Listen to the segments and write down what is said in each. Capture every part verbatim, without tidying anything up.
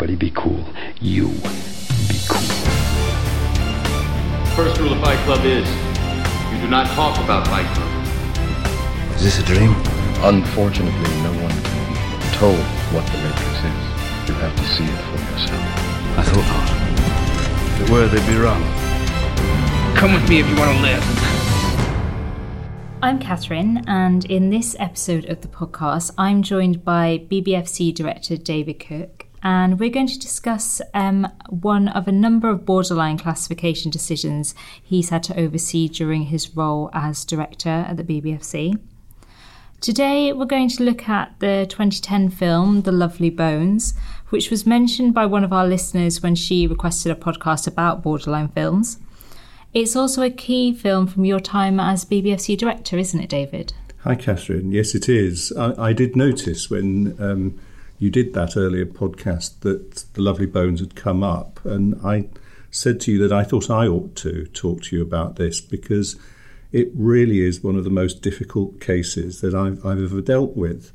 everybody be cool. You be cool. First rule of Fight Club is you do not talk about Fight Club. Is this a dream? Unfortunately, no one can be told what the Matrix is. You have to see it for yourself. I thought not. If it were, they'd be wrong. Come with me if you want to live. I'm Catherine, and in this episode of the podcast, I'm joined by B B F C director David Cook, and we're going to discuss um, one of a number of borderline classification decisions he's had to oversee during his role as director at the B B F C. Today, we're going to look at the twenty ten film, The Lovely Bones, which was mentioned by one of our listeners when she requested a podcast about borderline films. It's also a key film from your time as B B F C director, isn't it, David? Hi, Catherine. Yes, it is. I, I did notice when um, you did that earlier podcast that The Lovely Bones had come up, and I said to you that I thought I ought to talk to you about this because it really is one of the most difficult cases that I've, I've ever dealt with.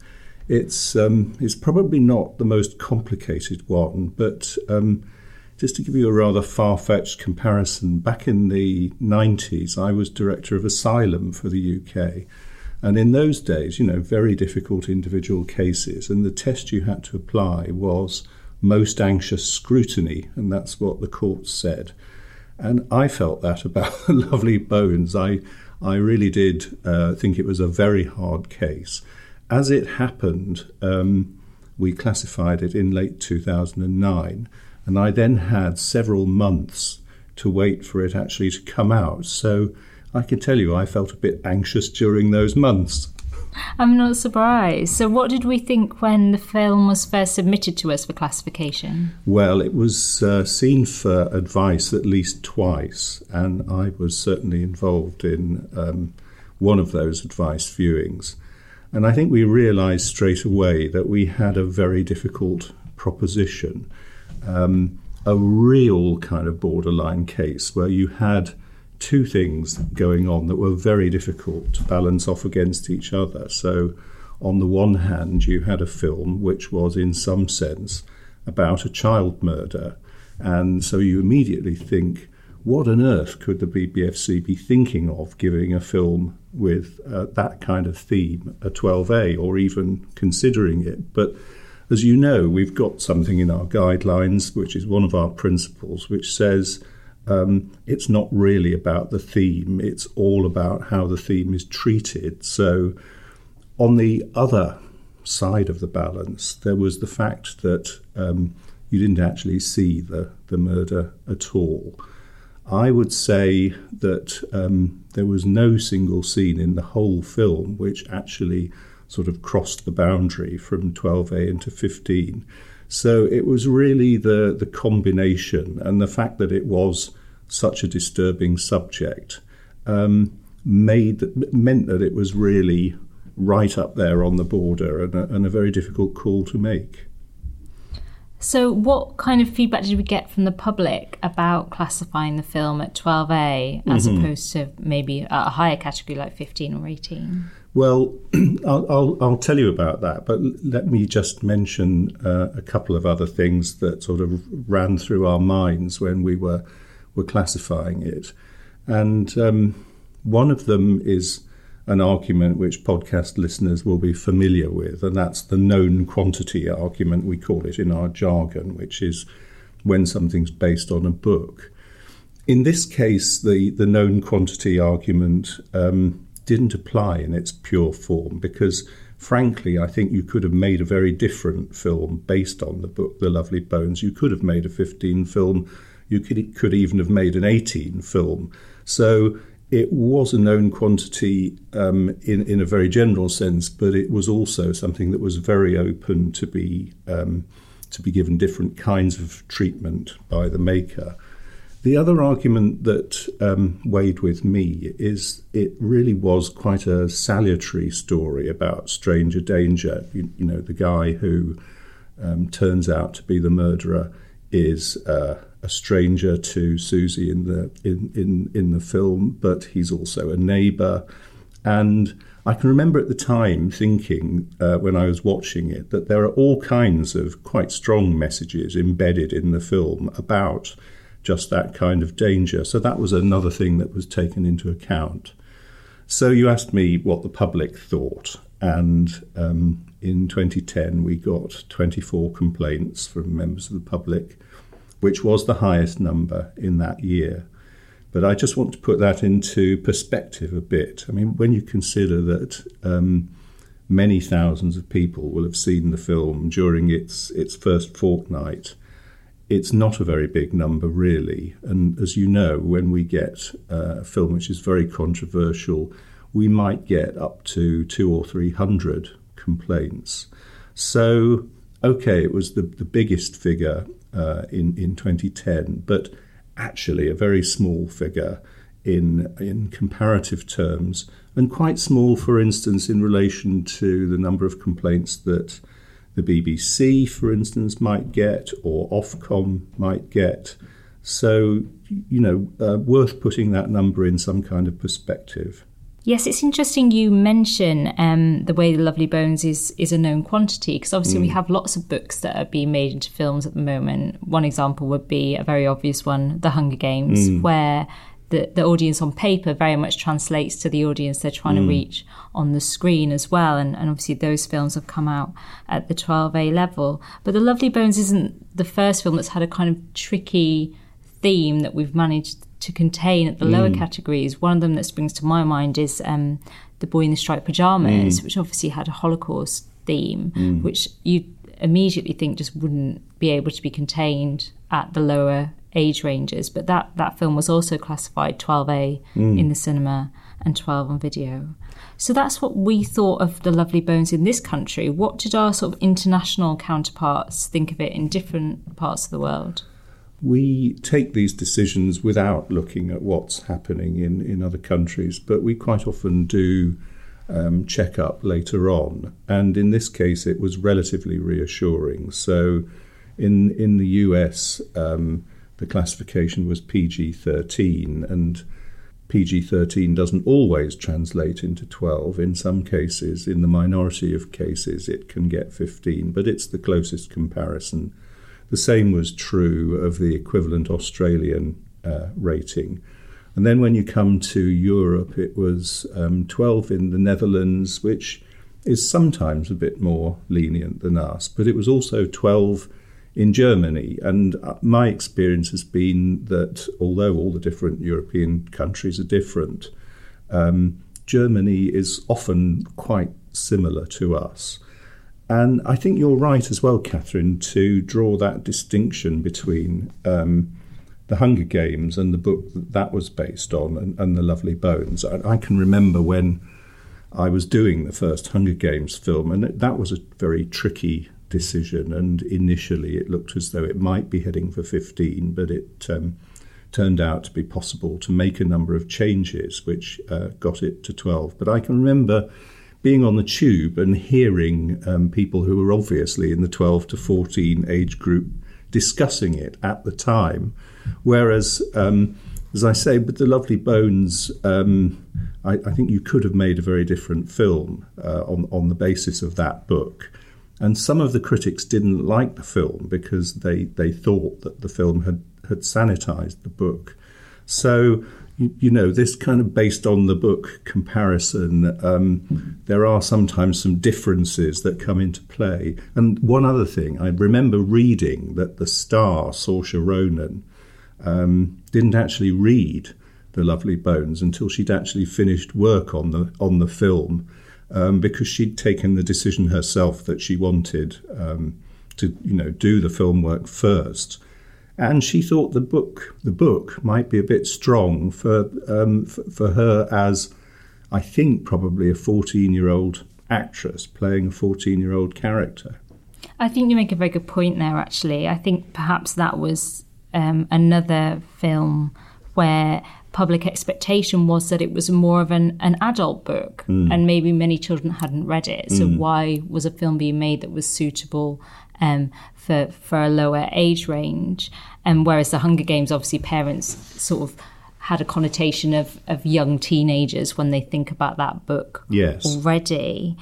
It's, um, it's probably not the most complicated one, but... Um, Just to give you a rather far-fetched comparison, back in the nineties, I was director of asylum for the U K. And in those days, you know, very difficult individual cases. And the test you had to apply was most anxious scrutiny. And that's what the court said. And I felt that about The Lovely Bones. I, I really did uh, think it was a very hard case. As it happened, um, we classified it in late two thousand nine. And I then had several months to wait for it actually to come out. So I can tell you I felt a bit anxious during those months. I'm not surprised. So what did we think when the film was first submitted to us for classification? Well, it was uh, seen for advice at least twice, and I was certainly involved in um, one of those advice viewings. And I think we realised straight away that we had a very difficult proposition. Um, a real kind of borderline case where you had two things going on that were very difficult to balance off against each other. So on the one hand, you had a film which was in some sense about a child murder. And so you immediately think, what on earth could the B B F C be thinking of giving a film with uh, that kind of theme, a twelve A, or even considering it? But as you know, we've got something in our guidelines, which is one of our principles, which says um, it's not really about the theme. It's all about how the theme is treated. So on the other side of the balance, there was the fact that um, you didn't actually see the, the murder at all. I would say that um, there was no single scene in the whole film which actually sort of crossed the boundary from twelve A into fifteen. So it was really the, the combination and the fact that it was such a disturbing subject um, made meant that it was really right up there on the border and a, and a very difficult call to make. So what kind of feedback did we get from the public about classifying the film at twelve A as mm-hmm. opposed to maybe a higher category like fifteen or eighteen? Well, I'll, I'll, I'll tell you about that, but let me just mention uh, a couple of other things that sort of ran through our minds when we were, were classifying it. And um, one of them is an argument which podcast listeners will be familiar with, and that's the known quantity argument, we call it in our jargon, which is when something's based on a book. In this case, the, the known quantity argument um, didn't apply in its pure form because, frankly, I think you could have made a very different film based on the book The Lovely Bones. You could have made a fifteen film. You could, could even have made an eighteen film. So it was a known quantity um, in, in a very general sense, but it was also something that was very open to be um, to be given different kinds of treatment by the maker. The other argument that um, weighed with me is it really was quite a salutary story about stranger danger. You, you know, the guy who um, turns out to be the murderer is Uh, a stranger to Susie in the in, in, in the film, but he's also a neighbour. And I can remember at the time thinking, uh, when I was watching it, that there are all kinds of quite strong messages embedded in the film about just that kind of danger. So that was another thing that was taken into account. So you asked me what the public thought, and um, in twenty ten we got twenty-four complaints from members of the public, which was the highest number in that year. But I just want to put that into perspective a bit. I mean, when you consider that um, many thousands of people will have seen the film during its its first fortnight, it's not a very big number, really. And as you know, when we get a film which is very controversial, we might get up to two or three hundred complaints. So, okay, it was the, the biggest figure uh, in, in twenty ten, but actually a very small figure in in comparative terms, and quite small, for instance, in relation to the number of complaints that the B B C, for instance, might get, or Ofcom might get. So, you know, uh, worth putting that number in some kind of perspective. Yes, it's interesting you mention um, the way The Lovely Bones is is a known quantity, because obviously mm. we have lots of books that are being made into films at the moment. One example would be a very obvious one, The Hunger Games, mm. where the, the audience on paper very much translates to the audience they're trying mm. to reach on the screen as well. And, and obviously those films have come out at the twelve A level. But The Lovely Bones isn't the first film that's had a kind of tricky theme that we've managed to contain at the mm. lower categories. One of them that springs to my mind is um, The Boy in the Striped Pyjamas, mm. which obviously had a Holocaust theme, mm. which you immediately think just wouldn't be able to be contained at the lower age ranges. But that, that film was also classified twelve A mm. in the cinema and twelve on video. So that's what we thought of The Lovely Bones in this country. What did our sort of international counterparts think of it in different parts of the world? We take these decisions without looking at what's happening in, in other countries, but we quite often do um, check up later on. And in this case, it was relatively reassuring. So in in the U S, um, the classification was P G thirteen, and P G thirteen doesn't always translate into twelve. In some cases, in the minority of cases, it can get fifteen, but it's the closest comparison. The same was true of the equivalent Australian uh, rating. And then when you come to Europe, it was um, twelve in the Netherlands, which is sometimes a bit more lenient than us, but it was also twelve in Germany. And my experience has been that although all the different European countries are different, um, Germany is often quite similar to us. And I think you're right as well, Catherine, to draw that distinction between um, The Hunger Games and the book that, that was based on and, and The Lovely Bones. I, I can remember when I was doing the first Hunger Games film, and it, that was a very tricky decision, and initially it looked as though it might be heading for fifteen, but it um, turned out to be possible to make a number of changes, which uh, got it to twelve. But I can remember being on the tube and hearing um, people who were obviously in the twelve to fourteen age group discussing it at the time. Whereas, um, as I say, but The Lovely Bones, um, I, I think you could have made a very different film uh, on, on the basis of that book. And some of the critics didn't like the film because they, they thought that the film had, had sanitized the book. So, you know, this kind of based on the book comparison, um, there are sometimes some differences that come into play. And one other thing, I remember reading that the star, Saoirse Ronan, um, didn't actually read The Lovely Bones until she'd actually finished work on the on the film, um, because she'd taken the decision herself that she wanted um, to, you know, do the film work first. And she thought the book the book might be a bit strong for um, for, for her as, I think, probably a fourteen-year-old actress playing a fourteen-year-old character. I think you make a very good point there, actually. I think perhaps that was um, another film where public expectation was that it was more of an, an adult book, mm. and maybe many children hadn't read it. So mm. why was a film being made that was suitable Um, for for a lower age range? And um, whereas The Hunger Games, obviously parents sort of had a connotation of, of young teenagers when they think about that book yes. already.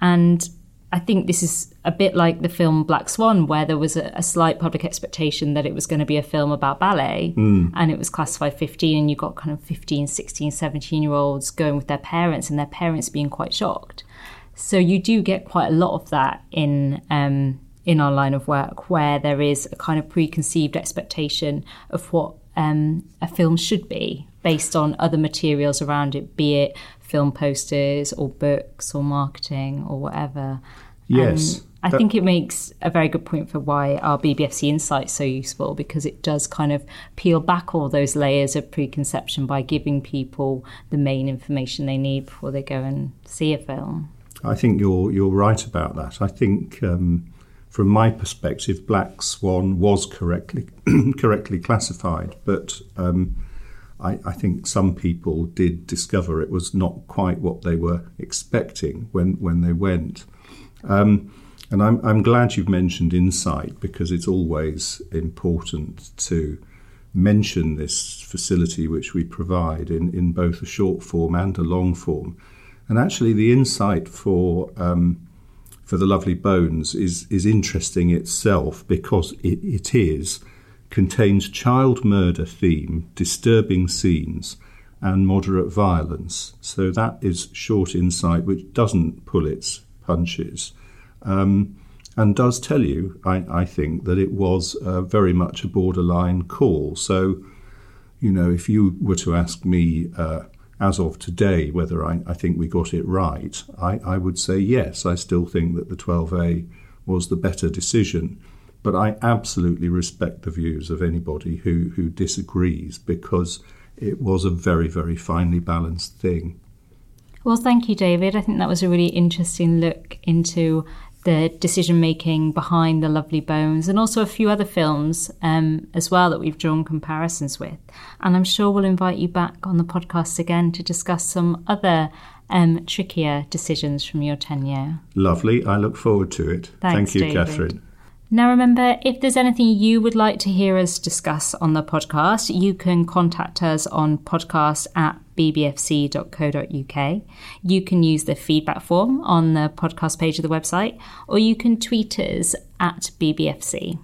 And I think this is a bit like the film Black Swan, where there was a, a slight public expectation that it was going to be a film about ballet mm. and it was classified fifteen, and you got kind of fifteen, sixteen, seventeen-year-olds going with their parents and their parents being quite shocked. So you do get quite a lot of that in um, in our line of work, where there is a kind of preconceived expectation of what um, a film should be based on other materials around it, be it film posters or books or marketing or whatever. Yes. Um, I that... think it makes a very good point for why our B B F C Insight is so useful, because it does kind of peel back all those layers of preconception by giving people the main information they need before they go and see a film. I think you're you're right about that. I think um, from my perspective, Black Swan was correctly correctly classified, but um, I, I think some people did discover it was not quite what they were expecting when, when they went. Um, and I'm I'm glad you've mentioned Insight, because it's always important to mention this facility which we provide in, in both a short form and a long form. And actually, the Insight for um, for The Lovely Bones is is interesting itself, because it, it is contains child murder theme, disturbing scenes, and moderate violence. So that is short Insight, which doesn't pull its punches, um, and does tell you, I, I think, that it was uh, very much a borderline call. So, you know, if you were to ask me, Uh, as of today, whether I, I think we got it right, I, I would say yes. I still think that the twelve A was the better decision. But I absolutely respect the views of anybody who, who disagrees, because it was a very, very finely balanced thing. Well, thank you, David. I think that was a really interesting look into the decision-making behind The Lovely Bones, and also a few other films um, as well that we've drawn comparisons with. And I'm sure we'll invite you back on the podcast again to discuss some other um, trickier decisions from your tenure. Lovely. I look forward to it. Thanks, Thank you, David. Catherine. Now remember, if there's anything you would like to hear us discuss on the podcast, you can contact us on podcast at b b f c dot co dot u k. You can use the feedback form on the podcast page of the website, or you can tweet us at B B F C.